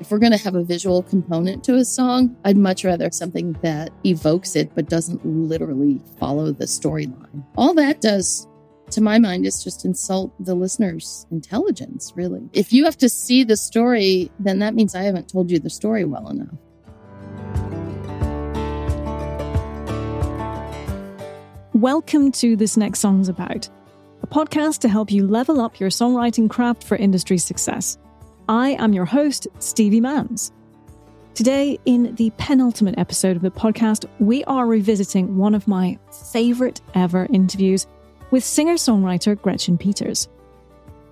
If we're going to have a visual component to a song, I'd much rather something that evokes it but doesn't literally follow the storyline. All that does, to my mind, is just insult the listener's intelligence, really. If you have to see the story, then that means I haven't told you the story well enough. Welcome to This Next Song's About, a podcast to help you level up your songwriting craft for industry success. I am your host, Stevie Manns. Today, in the penultimate episode of the podcast, we are revisiting one of my favorite ever interviews with singer-songwriter Gretchen Peters.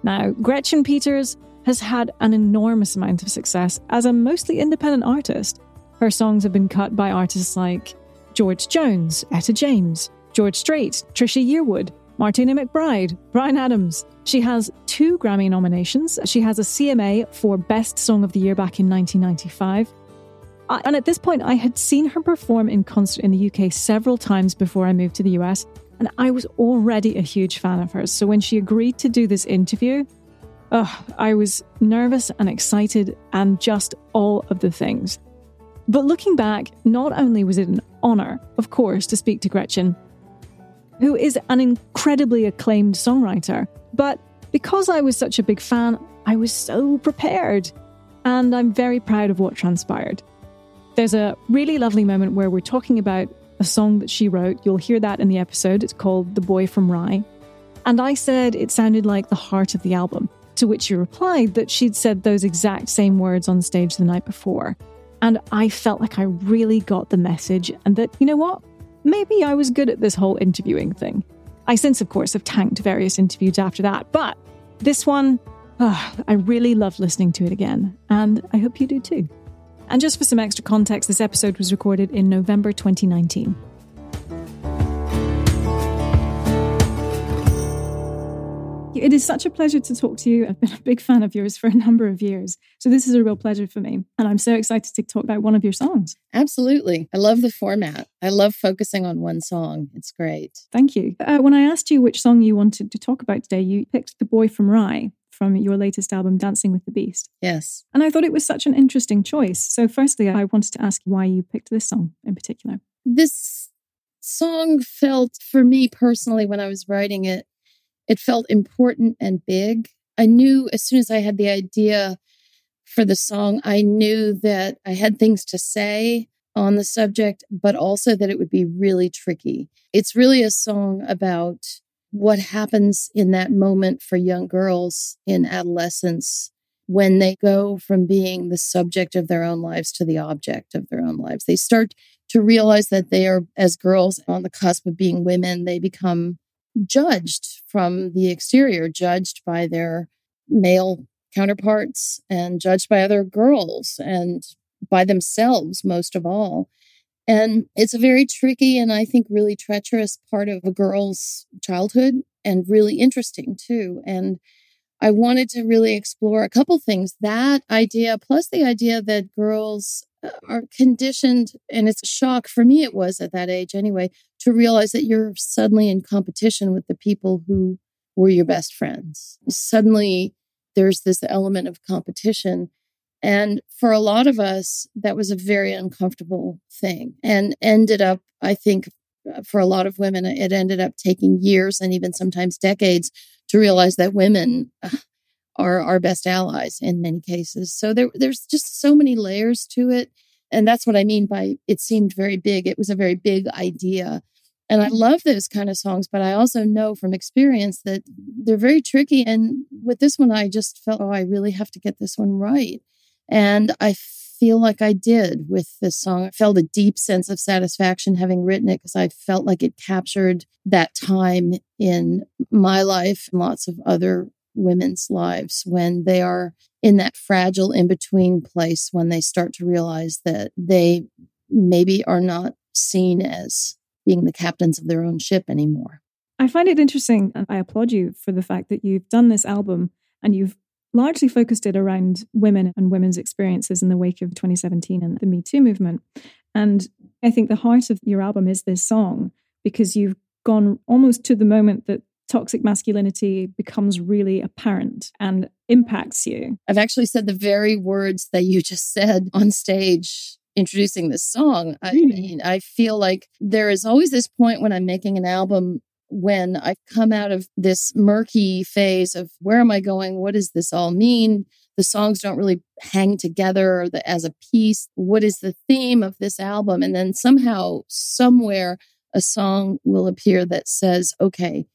Now, Gretchen Peters has had an enormous amount of success as a mostly independent artist. Her songs have been cut by artists like George Jones, Etta James, George Strait, Trisha Yearwood, Martina McBride, Bryan Adams. She has 2 Grammy nominations. She has a CMA for Best Song of the Year back in 1995. And at this point, I had seen her perform in concert in the UK several times before I moved to the US, and I was already a huge fan of hers. So when she agreed to do this interview, I was nervous and excited and just all of the things. But looking back, not only was it an honor, of course, to speak to Gretchen, who is an incredibly acclaimed songwriter. But because I was such a big fan, I was so prepared. And I'm very proud of what transpired. There's a really lovely moment where we're talking about a song that she wrote. You'll hear that in the episode. It's called The Boy from Rye. And I said it sounded like the heart of the album, to which she replied that she'd said those exact same words on stage the night before. And I felt like I really got the message and that, you know what? Maybe I was good at this whole interviewing thing. I since, of course, have tanked various interviews after that. But this one, I really love listening to it again. And I hope you do too. And just for some extra context, this episode was recorded in November 2019. It is such a pleasure to talk to you. I've been a big fan of yours for a number of years. So this is a real pleasure for me. And I'm so excited to talk about one of your songs. Absolutely. I love the format. I love focusing on one song. It's great. Thank you. When I asked you which song you wanted to talk about today, you picked The Boy from Rye from your latest album, Dancing with the Beast. Yes. And I thought it was such an interesting choice. So firstly, I wanted to ask why you picked this song in particular. This song felt, for me personally, when I was writing it, it felt important and big. I knew as soon as I had the idea for the song, I knew that I had things to say on the subject, but also that it would be really tricky. It's really a song about what happens in that moment for young girls in adolescence when they go from being the subject of their own lives to the object of their own lives. They start to realize that they are, as girls, on the cusp of being women. They become judged from the exterior, judged by their male counterparts and judged by other girls and by themselves, most of all. And it's a very tricky and I think really treacherous part of a girl's childhood and really interesting too. And I wanted to really explore a couple things. That idea, plus the idea that girls are conditioned, and it's a shock for me, it was at that age anyway, to realize that you're suddenly in competition with the people who were your best friends. Suddenly, there's this element of competition. And for a lot of us, that was a very uncomfortable thing and ended up, I think, for a lot of women, it ended up taking years and even sometimes decades to realize that women are our best allies in many cases. So there's just so many layers to it. And that's what I mean by it seemed very big. It was a very big idea. And I love those kind of songs, but I also know from experience that they're very tricky. And with this one, I just felt, I really have to get this one right. And I feel like I did with this song. I felt a deep sense of satisfaction having written it because I felt like it captured that time in my life and lots of other women's lives when they are in that fragile in-between place when they start to realize that they maybe are not seen as being the captains of their own ship anymore. I find it interesting, and I applaud you for the fact that you've done this album and you've largely focused it around women and women's experiences in the wake of 2017 and the Me Too movement. And I think the heart of your album is this song because you've gone almost to the moment that toxic masculinity becomes really apparent and impacts you. I've actually said the very words that you just said on stage introducing this song. I mean, I feel like there is always this point when I'm making an album when I've come out of this murky phase of where am I going? What does this all mean? The songs don't really hang together as a piece. What is the theme of this album? And then somehow, somewhere, a song will appear that says, okay,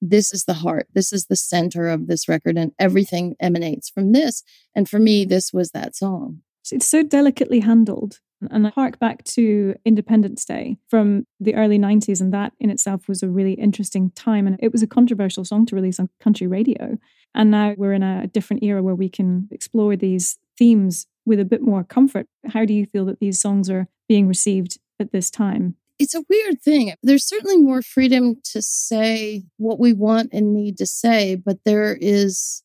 this is the heart. This is the center of this record and everything emanates from this. And for me, this was that song. It's so delicately handled. And I hark back to Independence Day from the early 90s, and that in itself was a really interesting time. And it was a controversial song to release on country radio. And now we're in a different era where we can explore these themes with a bit more comfort. How do you feel that these songs are being received at this time? It's a weird thing. There's certainly more freedom to say what we want and need to say, but there's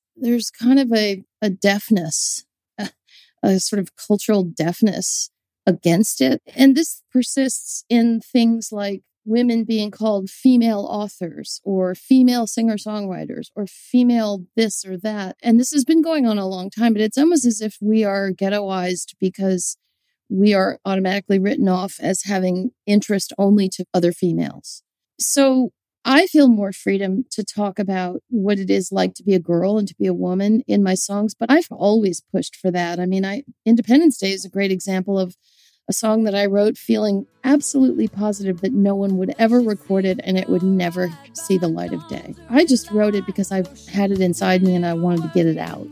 kind of a deafness, a sort of cultural deafness against it. And this persists in things like women being called female authors or female singer-songwriters or female this or that. And this has been going on a long time, but it's almost as if we are ghettoized because we are automatically written off as having interest only to other females. So I feel more freedom to talk about what it is like to be a girl and to be a woman in my songs, but I've always pushed for that. I mean, Independence Day is a great example of a song that I wrote feeling absolutely positive that no one would ever record it and it would never see the light of day. I just wrote it because I had it inside me and I wanted to get it out.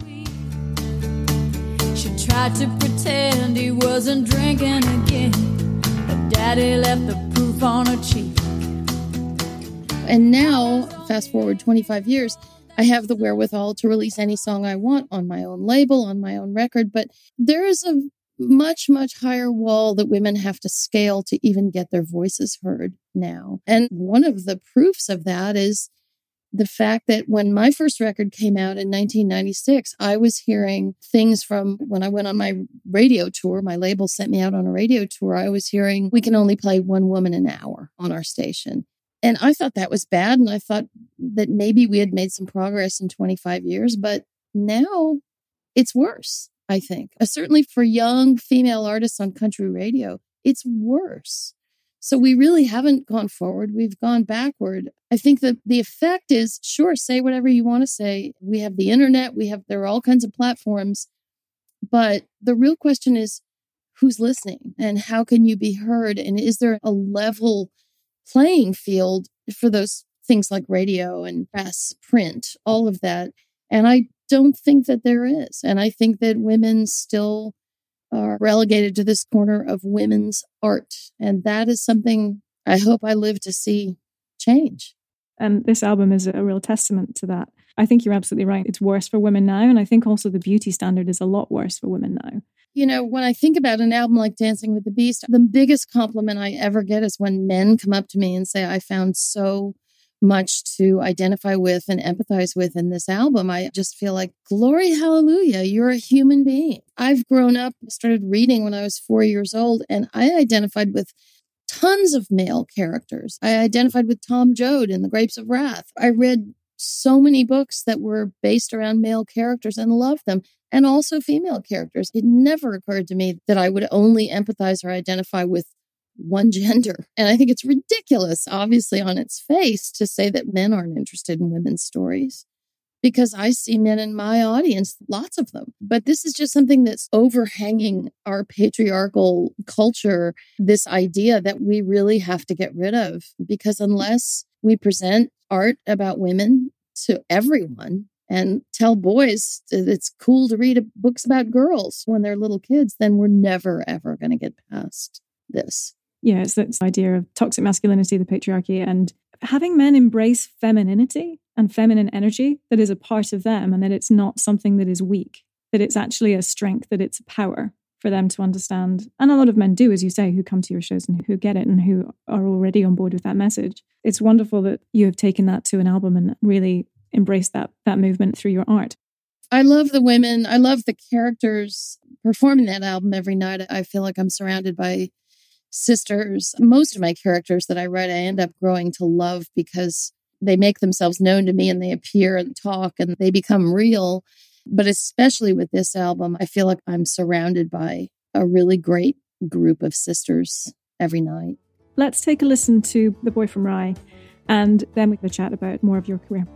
She tried to pretend he wasn't drinking again, but Daddy left the proof on her cheek. And now, fast forward 25 years, I have the wherewithal to release any song I want on my own label, on my own record. But there is a much, much higher wall that women have to scale to even get their voices heard now. And one of the proofs of that is the fact that when my first record came out in 1996, I was hearing things from when I went on my radio tour. My label sent me out on a radio tour. I was hearing, we can only play one woman an hour on our station. And I thought that was bad. And I thought that maybe we had made some progress in 25 years, but now it's worse, I think. Certainly for young female artists on country radio, it's worse. So we really haven't gone forward. We've gone backward. I think that the effect is, sure, say whatever you want to say. We have the internet. There are all kinds of platforms. But the real question is, who's listening? And how can you be heard? And is there a level playing field for those things like radio and press, print, all of that? And I don't think that there is. And I think that women still are relegated to this corner of women's art. And that is something I hope I live to see change. And this album is a real testament to that. I think you're absolutely right. It's worse for women now. And I think also the beauty standard is a lot worse for women now. You know, when I think about an album like Dancing with the Beast, the biggest compliment I ever get is when men come up to me and say, I found so much to identify with and empathize with in this album. I just feel like, glory, hallelujah, you're a human being. I've grown up, started reading when I was 4 years old, and I identified with tons of male characters. I identified with Tom Joad in The Grapes of Wrath. I read so many books that were based around male characters and loved them, and also female characters. It never occurred to me that I would only empathize or identify with one gender. And I think it's ridiculous, obviously, on its face to say that men aren't interested in women's stories, because I see men in my audience, lots of them. But this is just something that's overhanging our patriarchal culture, this idea that we really have to get rid of, because unless we present art about women to everyone and tell boys that it's cool to read books about girls when they're little kids, then we're never, ever going to get past this. Yeah, it's this idea of toxic masculinity, the patriarchy, and having men embrace femininity and feminine energy that is a part of them, and that it's not something that is weak, that it's actually a strength, that it's a power for them to understand. And a lot of men do, as you say, who come to your shows and who get it and who are already on board with that message. It's wonderful that you have taken that to an album and really embraced that movement through your art. I love the women. I love the characters performing that album every night. I feel like I'm surrounded by sisters. Most of my characters that I write, I end up growing to love because they make themselves known to me and they appear and talk and they become real. But especially with this album, I feel like I'm surrounded by a really great group of sisters every night. Let's take a listen to The Boy from Rye, and then we can chat about more of your career.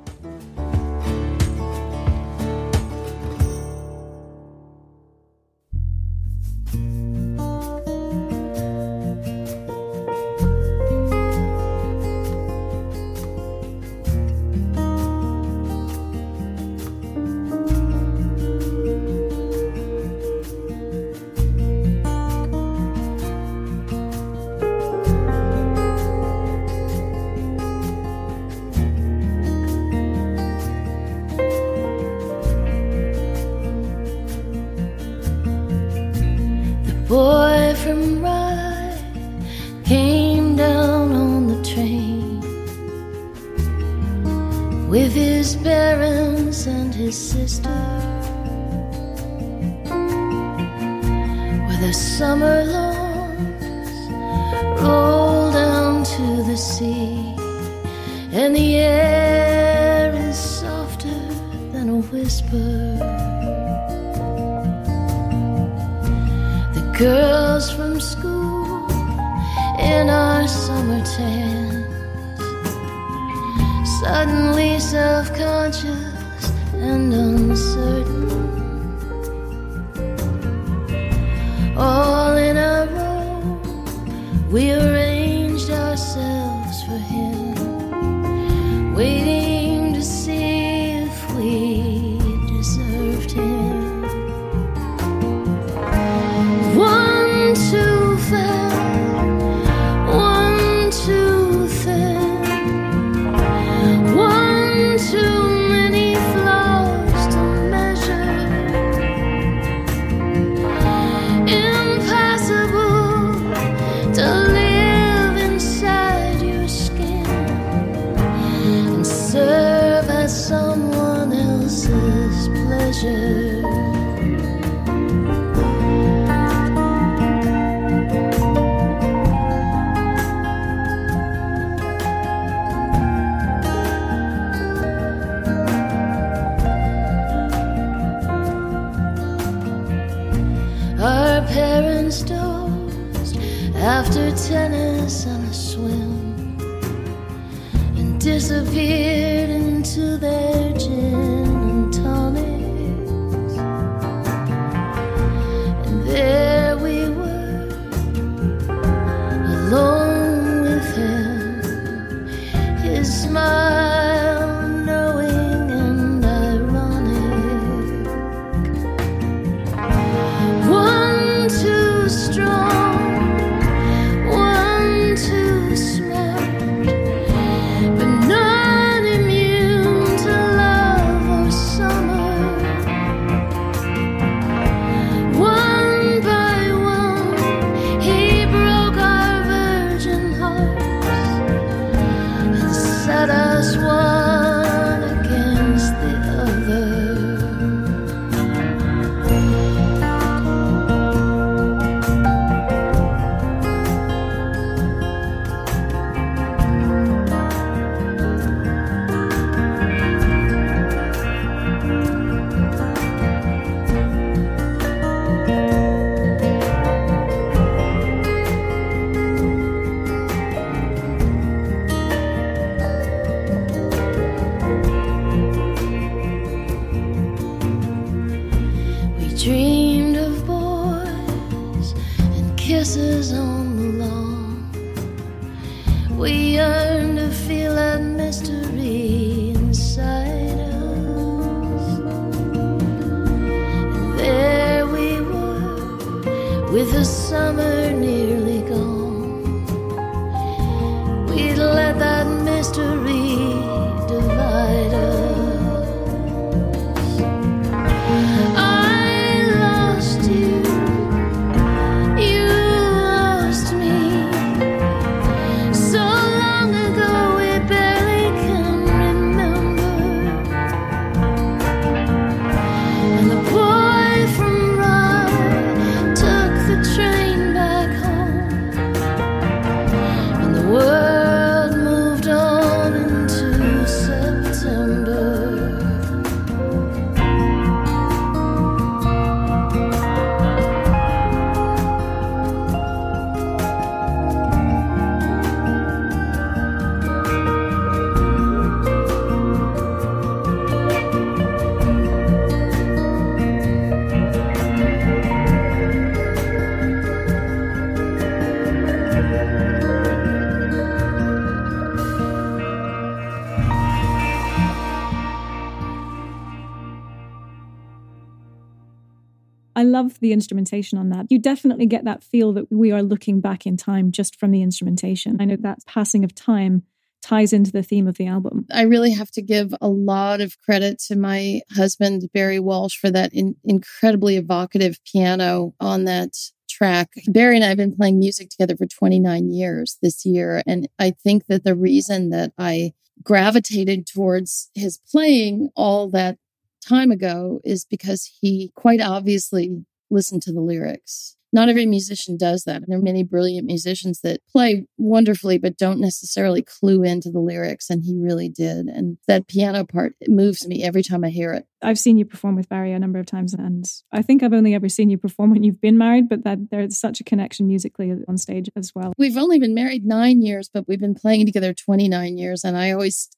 I love the instrumentation on that. You definitely get that feel that we are looking back in time just from the instrumentation. I know that passing of time ties into the theme of the album. I really have to give a lot of credit to my husband, Barry Walsh, for that incredibly evocative piano on that track. Barry and I have been playing music together for 29 years this year. And I think that the reason that I gravitated towards his playing all that time ago is because he quite obviously listened to the lyrics. Not every musician does that. And there are many brilliant musicians that play wonderfully, but don't necessarily clue into the lyrics. And he really did. And that piano part, it moves me every time I hear it. I've seen you perform with Barry a number of times. And I think I've only ever seen you perform when you've been married, but that there's such a connection musically on stage as well. We've only been married 9 years, but we've been playing together 29 years. And I always,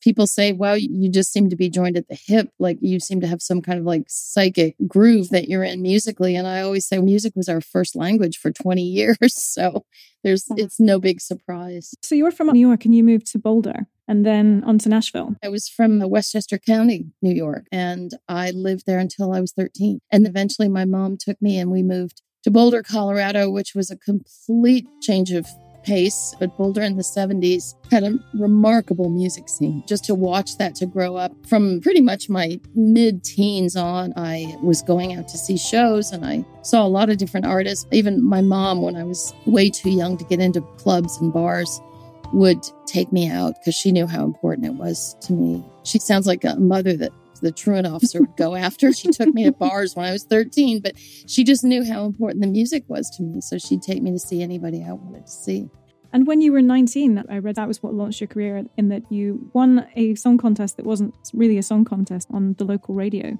people say, wow, you just seem to be joined at the hip. Like you seem to have some kind of like psychic groove that you're in musically. And I always say music was our first language for 20 years. So it's no big surprise. So you're from New York and you moved to Boulder and then on to Nashville. I was from Westchester County, New York, and I lived there until I was 13. And eventually my mom took me and we moved to Boulder, Colorado, which was a complete change of pace. But Boulder in the 70s had a remarkable music scene. Just to watch that, to grow up from pretty much my mid-teens on, I was going out to see shows and I saw a lot of different artists. Even my mom, when I was way too young to get into clubs and bars, would take me out because she knew how important it was to me. She sounds like a mother that the truant officer would go after. She took me to bars when I was 13, but she just knew how important the music was to me. So she'd take me to see anybody I wanted to see. And when you were 19, I read that was what launched your career, in that you won a song contest that wasn't really a song contest on the local radio.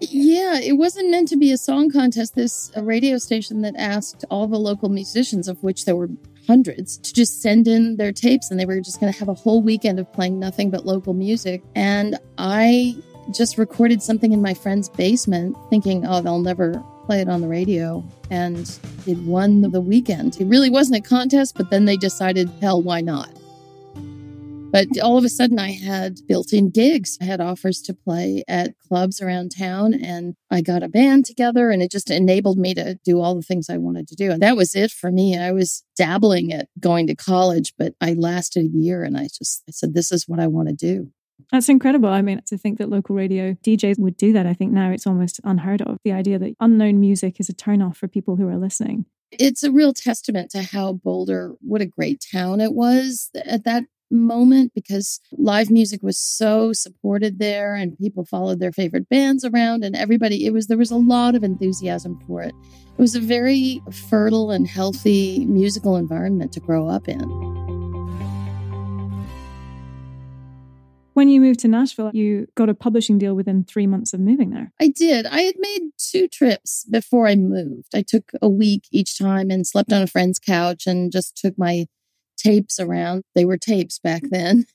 Yeah, it wasn't meant to be a song contest. This a radio station that asked all the local musicians, of which there were hundreds, to just send in their tapes, and they were just going to have a whole weekend of playing nothing but local music. And I just recorded something in my friend's basement thinking, oh, they'll never play it on the radio. And it won the weekend. It really wasn't a contest, but then they decided, hell, why not? But all of a sudden I had built-in gigs. I had offers to play at clubs around town, and I got a band together, and it just enabled me to do all the things I wanted to do. And that was it for me. I was dabbling at going to college, but I lasted a year and I said, this is what I want to do. That's incredible. I mean, to think that local radio DJs would do that, I think now it's almost unheard of. The idea that unknown music is a turnoff for people who are listening. It's a real testament to how Boulder, what a great town it was at that moment, because live music was so supported there and people followed their favorite bands around, and there was a lot of enthusiasm for it. It was a very fertile and healthy musical environment to grow up in. When you moved to Nashville, you got a publishing deal within 3 months of moving there. I did. I had made 2 trips before I moved. I took a week each time and slept on a friend's couch and just took my tapes around. They were tapes back then.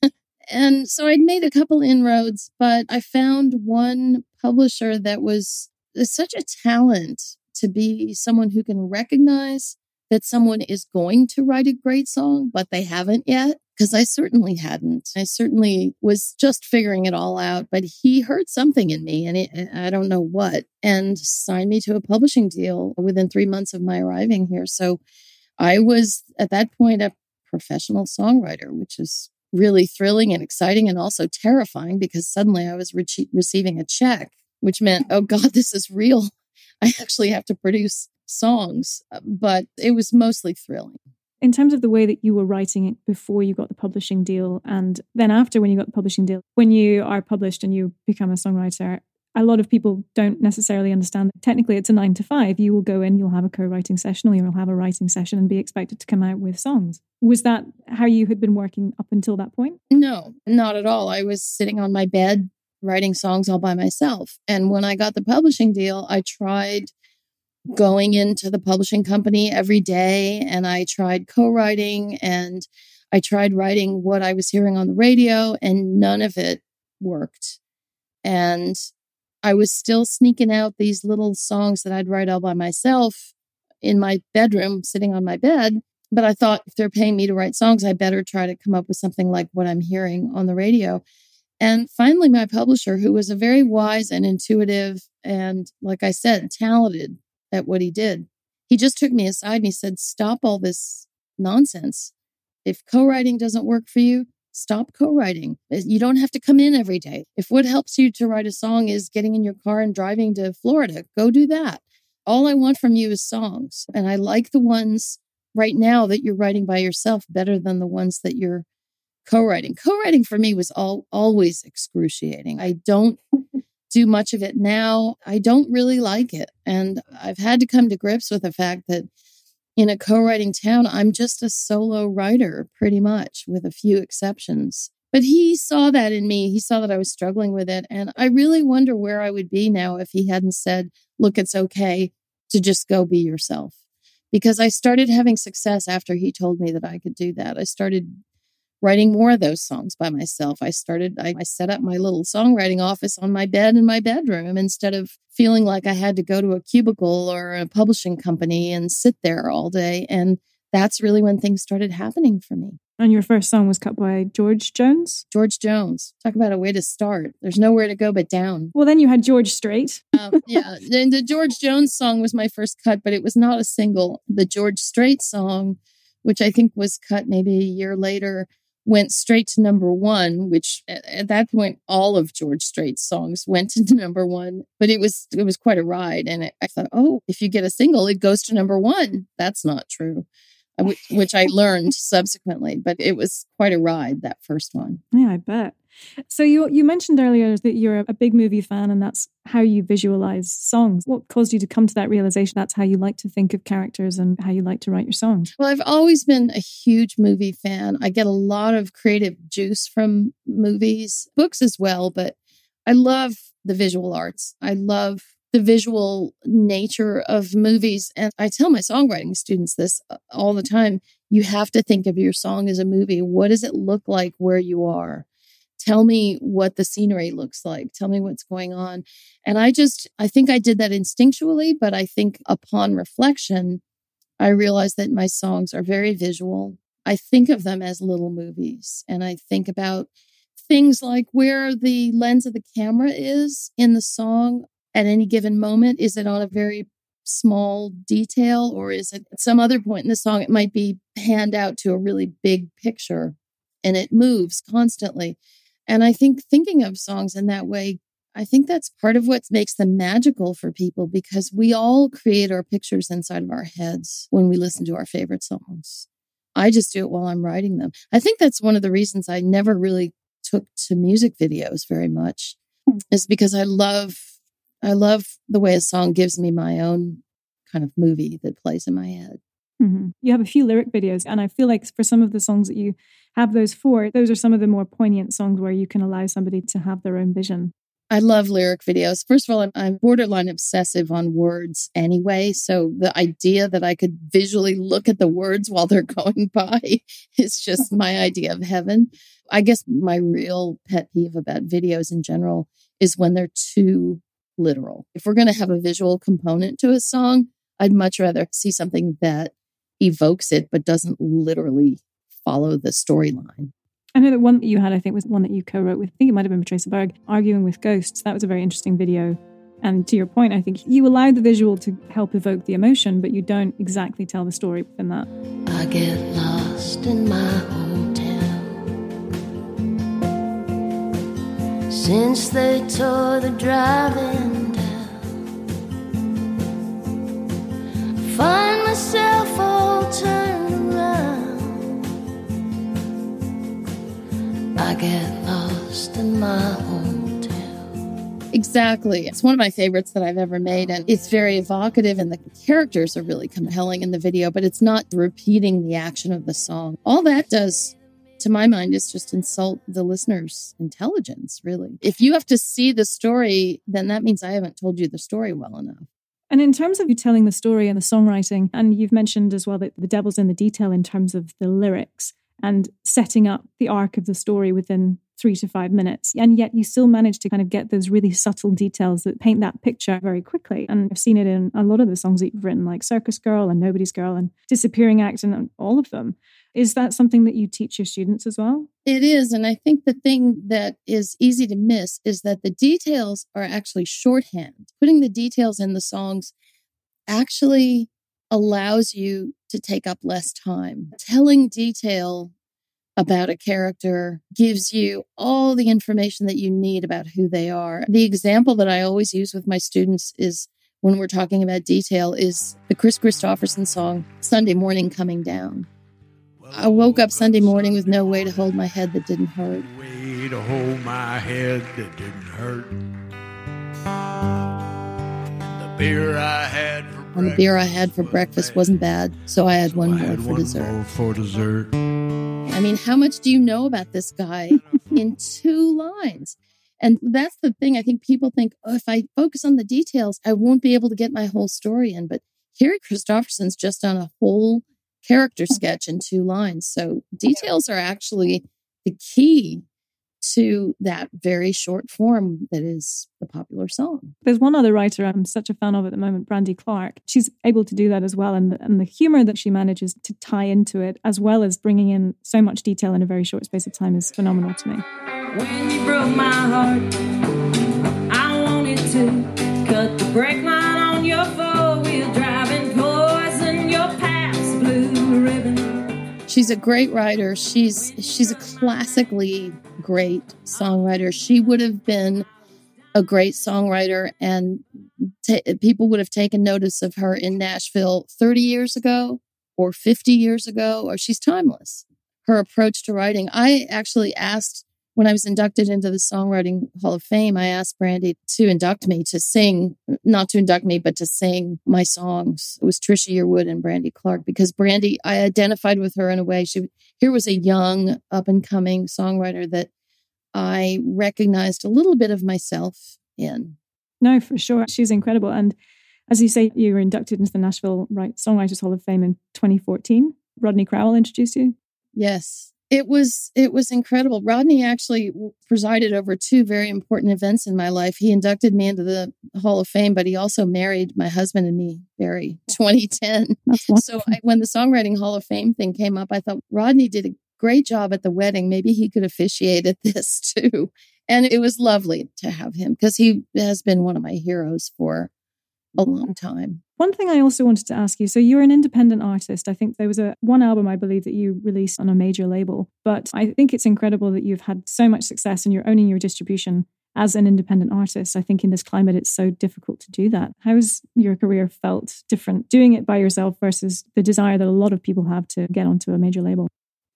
And so I'd made a couple inroads, but I found one publisher that was such a talent to be someone who can recognize that someone is going to write a great song, but they haven't yet. Because I certainly hadn't. I certainly was just figuring it all out, but he heard something in me, and I don't know what, and signed me to a publishing deal within 3 months of my arriving here. So I was, at that point, a professional songwriter, which is really thrilling and exciting and also terrifying, because suddenly I was receiving a check, which meant, oh God, this is real. I actually have to produce songs, but it was mostly thrilling. In terms of the way that you were writing it before you got the publishing deal, and then after when you got the publishing deal, when you are published and you become a songwriter, a lot of people don't necessarily understand that technically it's a 9 to 5. You will go in, you'll have a co-writing session, or you'll have a writing session and be expected to come out with songs. Was that how you had been working up until that point? No, not at all. I was sitting on my bed writing songs all by myself. And when I got the publishing deal, I tried going into the publishing company every day, and I tried co-writing, and I tried writing what I was hearing on the radio, and none of it worked. And I was still sneaking out these little songs that I'd write all by myself in my bedroom, sitting on my bed. But I thought, if they're paying me to write songs, I better try to come up with something like what I'm hearing on the radio. And finally, my publisher, who was a very wise and intuitive and, like I said, talented at what he did. He just took me aside and he said, stop all this nonsense. If co-writing doesn't work for you, stop co-writing. You don't have to come in every day. If what helps you to write a song is getting in your car and driving to Florida, go do that. All I want from you is songs. And I like the ones right now that you're writing by yourself better than the ones that you're co-writing. Co-writing for me was always excruciating. I don't do much of it now. I don't really like it. And I've had to come to grips with the fact that in a co-writing town, I'm just a solo writer, pretty much, with a few exceptions. But he saw that in me. He saw that I was struggling with it. And I really wonder where I would be now if he hadn't said, look, it's okay to just go be yourself. Because I started having success after he told me that I could do that. I started writing more of those songs by myself. I set up my little songwriting office on my bed in my bedroom instead of feeling like I had to go to a cubicle or a publishing company and sit there all day. And that's really when things started happening for me. And your first song was cut by George Jones? George Jones. Talk about a way to start. There's nowhere to go but down. Well, then you had George Strait. Yeah. The George Jones song was my first cut, but it was not a single. The George Strait song, which I think was cut maybe a year later, went straight to #1, which at that point, all of George Strait's songs went to #1. But it was quite a ride. And I thought, oh, if you get a single, it goes to #1. That's not true, which I learned subsequently. But it was quite a ride, that first one. Yeah, I bet. So you mentioned earlier that you're a big movie fan and that's how you visualize songs. What caused you to come to that realization? That's how you like to think of characters and how you like to write your songs. Well, I've always been a huge movie fan. I get a lot of creative juice from movies, books as well, but I love the visual arts. I love the visual nature of movies. And I tell my songwriting students this all the time. You have to think of your song as a movie. What does it look like where you are? Tell me what the scenery looks like. Tell me what's going on. And I think I did that instinctually, but I think upon reflection, I realized that my songs are very visual. I think of them as little movies. And I think about things like where the lens of the camera is in the song at any given moment. Is it on a very small detail, or is it at some other point in the song? It might be panned out to a really big picture and it moves constantly. And I think thinking of songs in that way, I think that's part of what makes them magical for people, because we all create our pictures inside of our heads when we listen to our favorite songs. I just do it while I'm writing them. I think that's one of the reasons I never really took to music videos very much, is because I love the way a song gives me my own kind of movie that plays in my head. Mm-hmm. You have a few lyric videos, and I feel like for some of the songs that you have those for, those are some of the more poignant songs where you can allow somebody to have their own vision. I love lyric videos. First of all, I'm borderline obsessive on words anyway, so the idea that I could visually look at the words while they're going by is just my idea of heaven. I guess my real pet peeve about videos in general is when they're too literal. If we're going to have a visual component to a song, I'd much rather see something that evokes it, but doesn't literally follow the storyline. I know that one that you had, I think, was one that you co-wrote with, I think it might have been Patricia Berg, Arguing with Ghosts. That was a very interesting video. And to your point, I think you allow the visual to help evoke the emotion, but you don't exactly tell the story within that. I get lost in my hometown since they tore the driving down. I find myself all turned around. I get lost in my hometown. Exactly. It's one of my favorites that I've ever made, and it's very evocative, and the characters are really compelling in the video, but it's not repeating the action of the song. All that does, to my mind, is just insult the listener's intelligence, really. If you have to see the story, then that means I haven't told you the story well enough. And in terms of you telling the story and the songwriting, and you've mentioned as well that the devil's in the detail in terms of the lyrics, and setting up the arc of the story within 3 to 5 minutes. And yet you still manage to kind of get those really subtle details that paint that picture very quickly. And I've seen it in a lot of the songs that you've written, like Circus Girl and Nobody's Girl and Disappearing Act and all of them. Is that something that you teach your students as well? It is. And I think the thing that is easy to miss is that the details are actually shorthand. Putting the details in the songs actually allows you to take up less time. Telling detail about a character gives you all the information that you need about who they are. The example that I always use with my students is, when we're talking about detail, is the Kris Kristofferson song, Sunday Morning Coming Down. I woke up Sunday morning with no way to hold my head that didn't hurt. Way to hold my head that didn't hurt. The beer I had for breakfast, wasn't bad, so I had one more for dessert. I mean, how much do you know about this guy in two lines? And that's the thing. I think people think, oh, if I focus on the details, I won't be able to get my whole story in. But Kris Kristofferson's just done a whole character sketch in two lines. So details are actually the key to that very short form that is the popular song. There's one other writer I'm such a fan of at the moment, Brandi Clark. She's able to do that as well. And the humor that she manages to tie into it, as well as bringing in so much detail in a very short space of time, is phenomenal to me. When you broke my heart, I wanted to cut the brake line on your four-wheel drive and poison your past blue ribbon. She's a great writer. She's a classically great songwriter. She would have been a great songwriter, and people would have taken notice of her in Nashville 30 years ago or 50 years ago, or she's timeless. Her approach to writing, I actually asked, when I was inducted into the Songwriting Hall of Fame, I asked Brandi to induct me to sing, not to induct me, but to sing my songs. It was Trisha Yearwood and Brandi Clark, because Brandi, I identified with her in a way. Here was a young, up-and-coming songwriter that I recognized a little bit of myself in. No, for sure. She's incredible. And as you say, you were inducted into the Nashville Songwriters Hall of Fame in 2014. Rodney Crowell introduced you? Yes. It was incredible. Rodney actually presided over two very important events in my life. He inducted me into the Hall of Fame, but he also married my husband and me, Barry, 2010. So when the Songwriting Hall of Fame thing came up, I thought Rodney did a great job at the wedding. Maybe he could officiate at this too. And it was lovely to have him, because he has been one of my heroes for a long time. One thing I also wanted to ask you, so you're an independent artist. I think there was one album, I believe, that you released on a major label, but I think it's incredible that you've had so much success and you're owning your distribution as an independent artist. I think in this climate, it's so difficult to do that. How has your career felt different doing it by yourself versus the desire that a lot of people have to get onto a major label?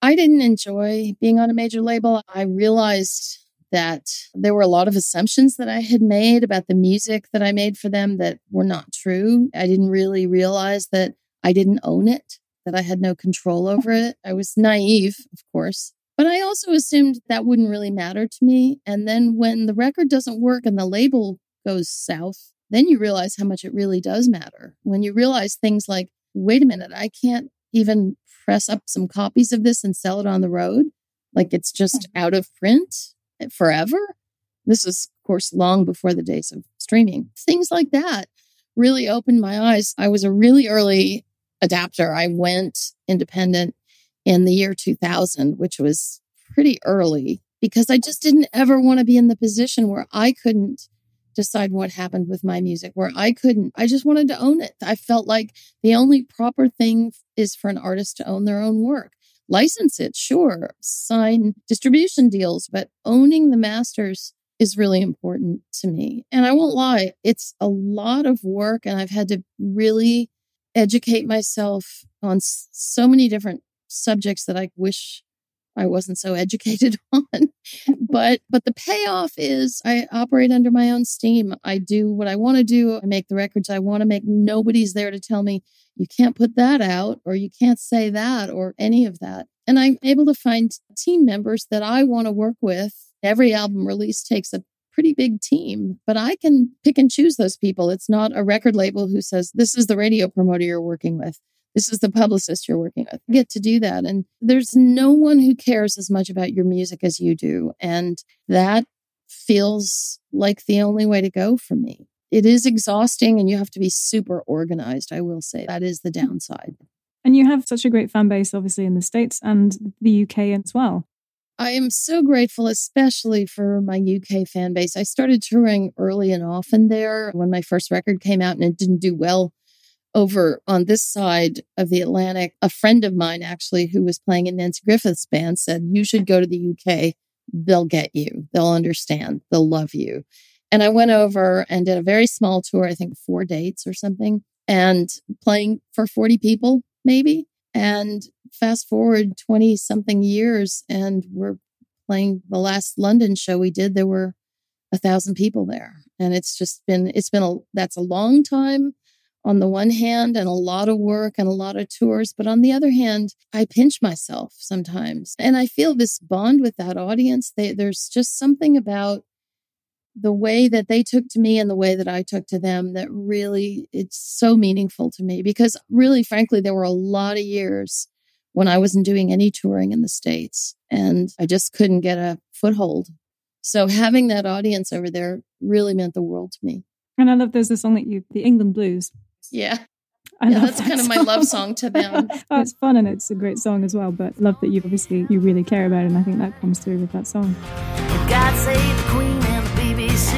I didn't enjoy being on a major label. I realized that there were a lot of assumptions that I had made about the music that I made for them that were not true. I didn't really realize that I didn't own it, that I had no control over it. I was naive, of course, but I also assumed that wouldn't really matter to me. And then when the record doesn't work and the label goes south, then you realize how much it really does matter. When you realize things like, wait a minute, I can't even press up some copies of this and sell it on the road. Like, it's just out of print forever. This was, of course, long before the days of streaming. Things like that really opened my eyes. I was a really early adapter. I went independent in the year 2000, which was pretty early, because I just didn't ever want to be in the position where I couldn't decide what happened with my music, where I just wanted to own it. I felt like the only proper thing is for an artist to own their own work. License it, sure, sign distribution deals, but owning the masters is really important to me. And I won't lie, it's a lot of work, and I've had to really educate myself on so many different subjects that I wish I wasn't so educated on. But the payoff is I operate under my own steam. I do what I want to do. I make the records I want to make. Nobody's there to tell me, you can't put that out, or you can't say that, or any of that. And I'm able to find team members that I want to work with. Every album release takes a pretty big team, but I can pick and choose those people. It's not a record label who says, this is the radio promoter you're working with, this is the publicist you're working with. You get to do that. And there's no one who cares as much about your music as you do. And that feels like the only way to go for me. It is exhausting, and you have to be super organized, I will say. That is the downside. And you have such a great fan base, obviously, in the States and the UK as well. I am so grateful, especially for my UK fan base. I started touring early and often there. When my first record came out and it didn't do well, over on this side of the Atlantic, a friend of mine actually who was playing in Nancy Griffith's band said, you should go to the UK. They'll get you. They'll understand. They'll love you. And I went over and did a very small tour, I think 4 dates or something, and playing for 40 people, maybe. And fast forward 20 something years, and we're playing the last London show we did. There were 1,000 people there. And that's a long time on the one hand, and a lot of work and a lot of tours. But on the other hand, I pinch myself sometimes. And I feel this bond with that audience. There's just something about the way that they took to me and the way that I took to them that really, it's so meaningful to me. Because really, frankly, there were a lot of years when I wasn't doing any touring in the States and I just couldn't get a foothold. So having that audience over there really meant the world to me. And I love there's a song that the England Blues. Yeah. That's kind of my love song to them. Oh, it's fun, and it's a great song as well, but love that you really care about it, and I think that comes through with that song. God save the Queen and the BBC.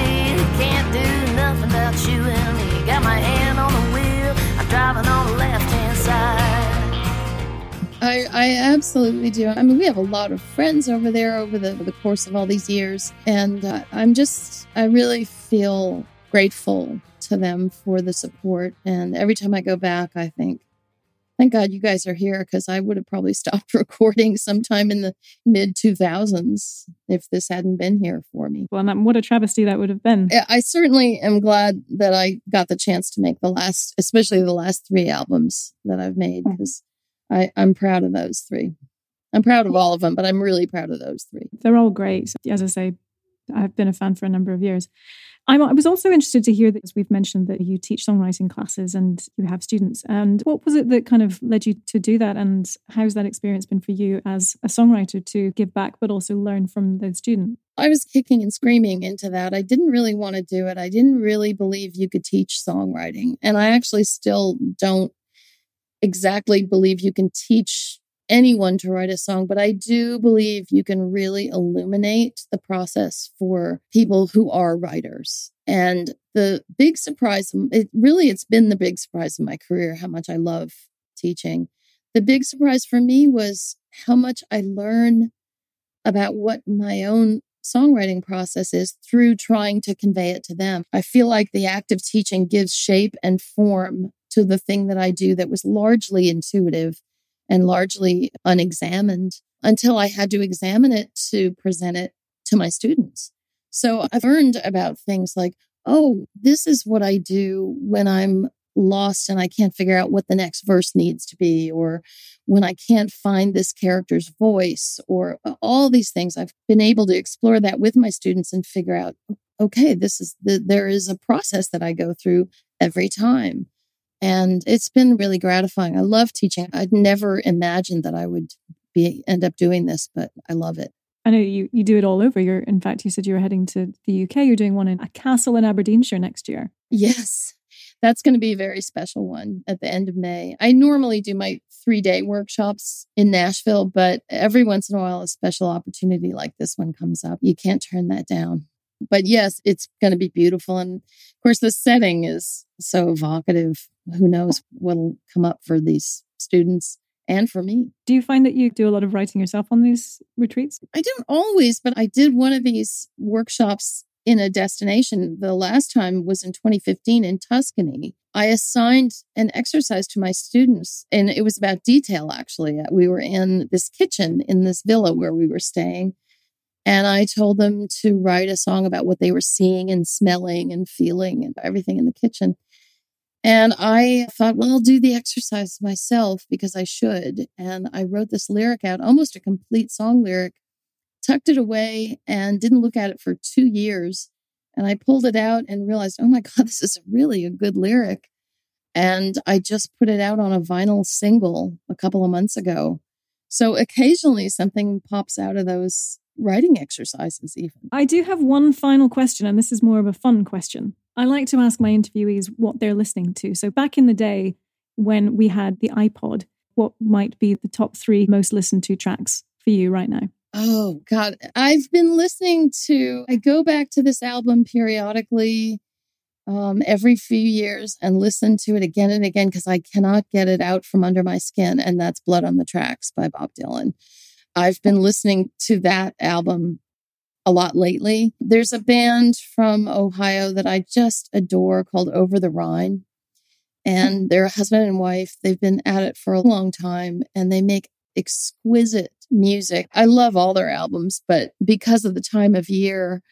Can't do nothing about you and me. Got my hand on the wheel. I'm driving on the left-hand side. I absolutely do. I mean, we have a lot of friends over there over the course of all these years, and I really feel grateful to them for the support. And every time I go back, I think, thank God you guys are here, because I would have probably stopped recording sometime in the mid-2000s if this hadn't been here for me. Well, and what a travesty that would have been. I certainly am glad that I got the chance to make especially the last 3 albums that I've made, because I'm proud of those 3. I'm proud of all of them, but I'm really proud of those 3. They're all great. As I say, I've been a fan for a number of years. I was also interested to hear that, as we've mentioned, that you teach songwriting classes and you have students. And what was it that kind of led you to do that? And how's that experience been for you as a songwriter to give back, but also learn from those students? I was kicking and screaming into that. I didn't really want to do it. I didn't really believe you could teach songwriting. And I actually still don't exactly believe you can teach anyone to write a song, but I do believe you can really illuminate the process for people who are writers. And the big surprise, it's been the big surprise of my career, how much I love teaching. The big surprise for me was how much I learn about what my own songwriting process is through trying to convey it to them. I feel like the act of teaching gives shape and form to the thing that I do that was largely intuitive and largely unexamined until I had to examine it to present it to my students. So I've learned about things like, oh, this is what I do when I'm lost and I can't figure out what the next verse needs to be, or when I can't find this character's voice, or all these things. I've been able to explore that with my students and figure out, okay, there is a process that I go through every time. And it's been really gratifying. I love teaching. I'd never imagined that I would end up doing this, but I love it. I know you do it all over. In fact, you said you were heading to the UK. You're doing one in a castle in Aberdeenshire next year. Yes, that's going to be a very special one at the end of May. I normally do my 3-day workshops in Nashville, but every once in a while, a special opportunity like this one comes up. You can't turn that down. But yes, it's going to be beautiful. And of course, the setting is so evocative. Who knows what'll come up for these students and for me. Do you find that you do a lot of writing yourself on these retreats? I don't always, but I did one of these workshops in a destination. The last time was in 2015 in Tuscany. I assigned an exercise to my students, and it was about detail, actually. We were in this kitchen in this villa where we were staying. And I told them to write a song about what they were seeing and smelling and feeling and everything in the kitchen. And I thought, well, I'll do the exercise myself because I should. And I wrote this lyric out, almost a complete song lyric, tucked it away and didn't look at it for 2 years. And I pulled it out and realized, oh my God, this is really a good lyric. And I just put it out on a vinyl single a couple of months ago. So occasionally something pops out of those writing exercises even. I do have one final question, and this is more of a fun question. I like to ask my interviewees what they're listening to. So back in the day when we had the iPod, what might be the top 3 most listened to tracks for you right now? Oh God, I go back to this album periodically. every few years and listen to it again and again because I cannot get it out from under my skin. And that's Blood on the Tracks by Bob Dylan. I've been listening to that album a lot lately. There's a band from Ohio that I just adore called Over the Rhine. And they're a husband and wife. They've been at it for a long time and they make exquisite music. I love all their albums, but because of the time of year,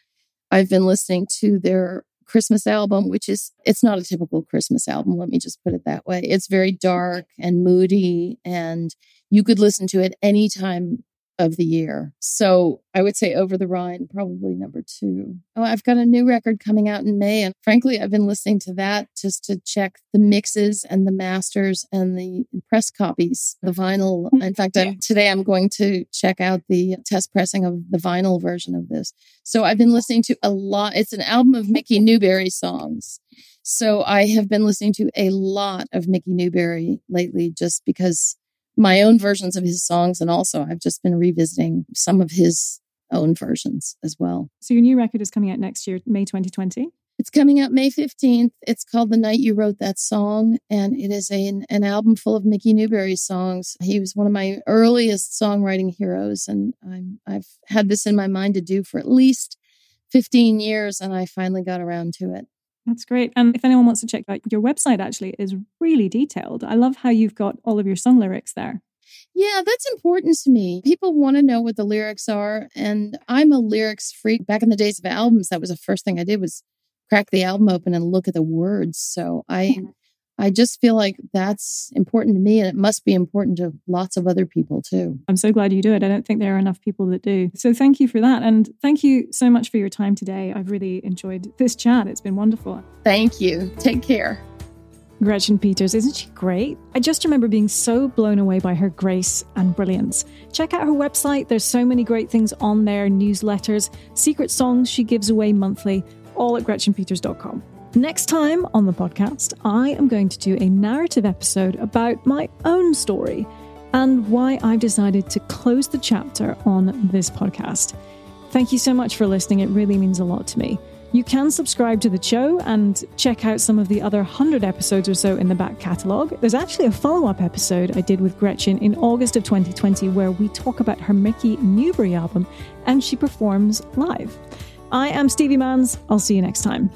I've been listening to their Christmas album, which is, it's not a typical Christmas album. Let me just put it that way. It's very dark and moody and you could listen to it any time of the year. So I would say Over the Rhine, probably number two. Oh, I've got a new record coming out in May. And frankly, I've been listening to that just to check the mixes and the masters and the press copies, the vinyl. In fact, today I'm going to check out the test pressing of the vinyl version of this. So I've been listening to a lot. It's an album of Mickey Newbury songs. So I have been listening to a lot of Mickey Newbury lately just because my own versions of his songs, and also I've just been revisiting some of his own versions as well. So your new record is coming out next year, May 2020? It's coming out May 15th. It's called The Night You Wrote That Song, and it is an album full of Mickey Newbury songs. He was one of my earliest songwriting heroes, and I've had this in my mind to do for at least 15 years, and I finally got around to it. That's great. And if anyone wants to check out your website, actually, is really detailed. I love how you've got all of your song lyrics there. Yeah, that's important to me. People want to know what the lyrics are. And I'm a lyrics freak. Back in the days of albums, that was the first thing I did was crack the album open and look at the words. So I just feel like that's important to me, and it must be important to lots of other people too. I'm so glad you do it. I don't think there are enough people that do. So thank you for that. And thank you so much for your time today. I've really enjoyed this chat. It's been wonderful. Thank you. Take care. Gretchen Peters, isn't she great? I just remember being so blown away by her grace and brilliance. Check out her website. There's so many great things on there, newsletters, secret songs she gives away monthly, all at GretchenPeters.com. Next time on the podcast, I am going to do a narrative episode about my own story and why I've decided to close the chapter on this podcast. Thank you so much for listening. It really means a lot to me. You can subscribe to the show and check out some of the other 100 episodes or so in the back catalogue. There's actually a follow-up episode I did with Gretchen in August of 2020 where we talk about her Mickey Newbury album and she performs live. I am Stevie Manns. I'll see you next time.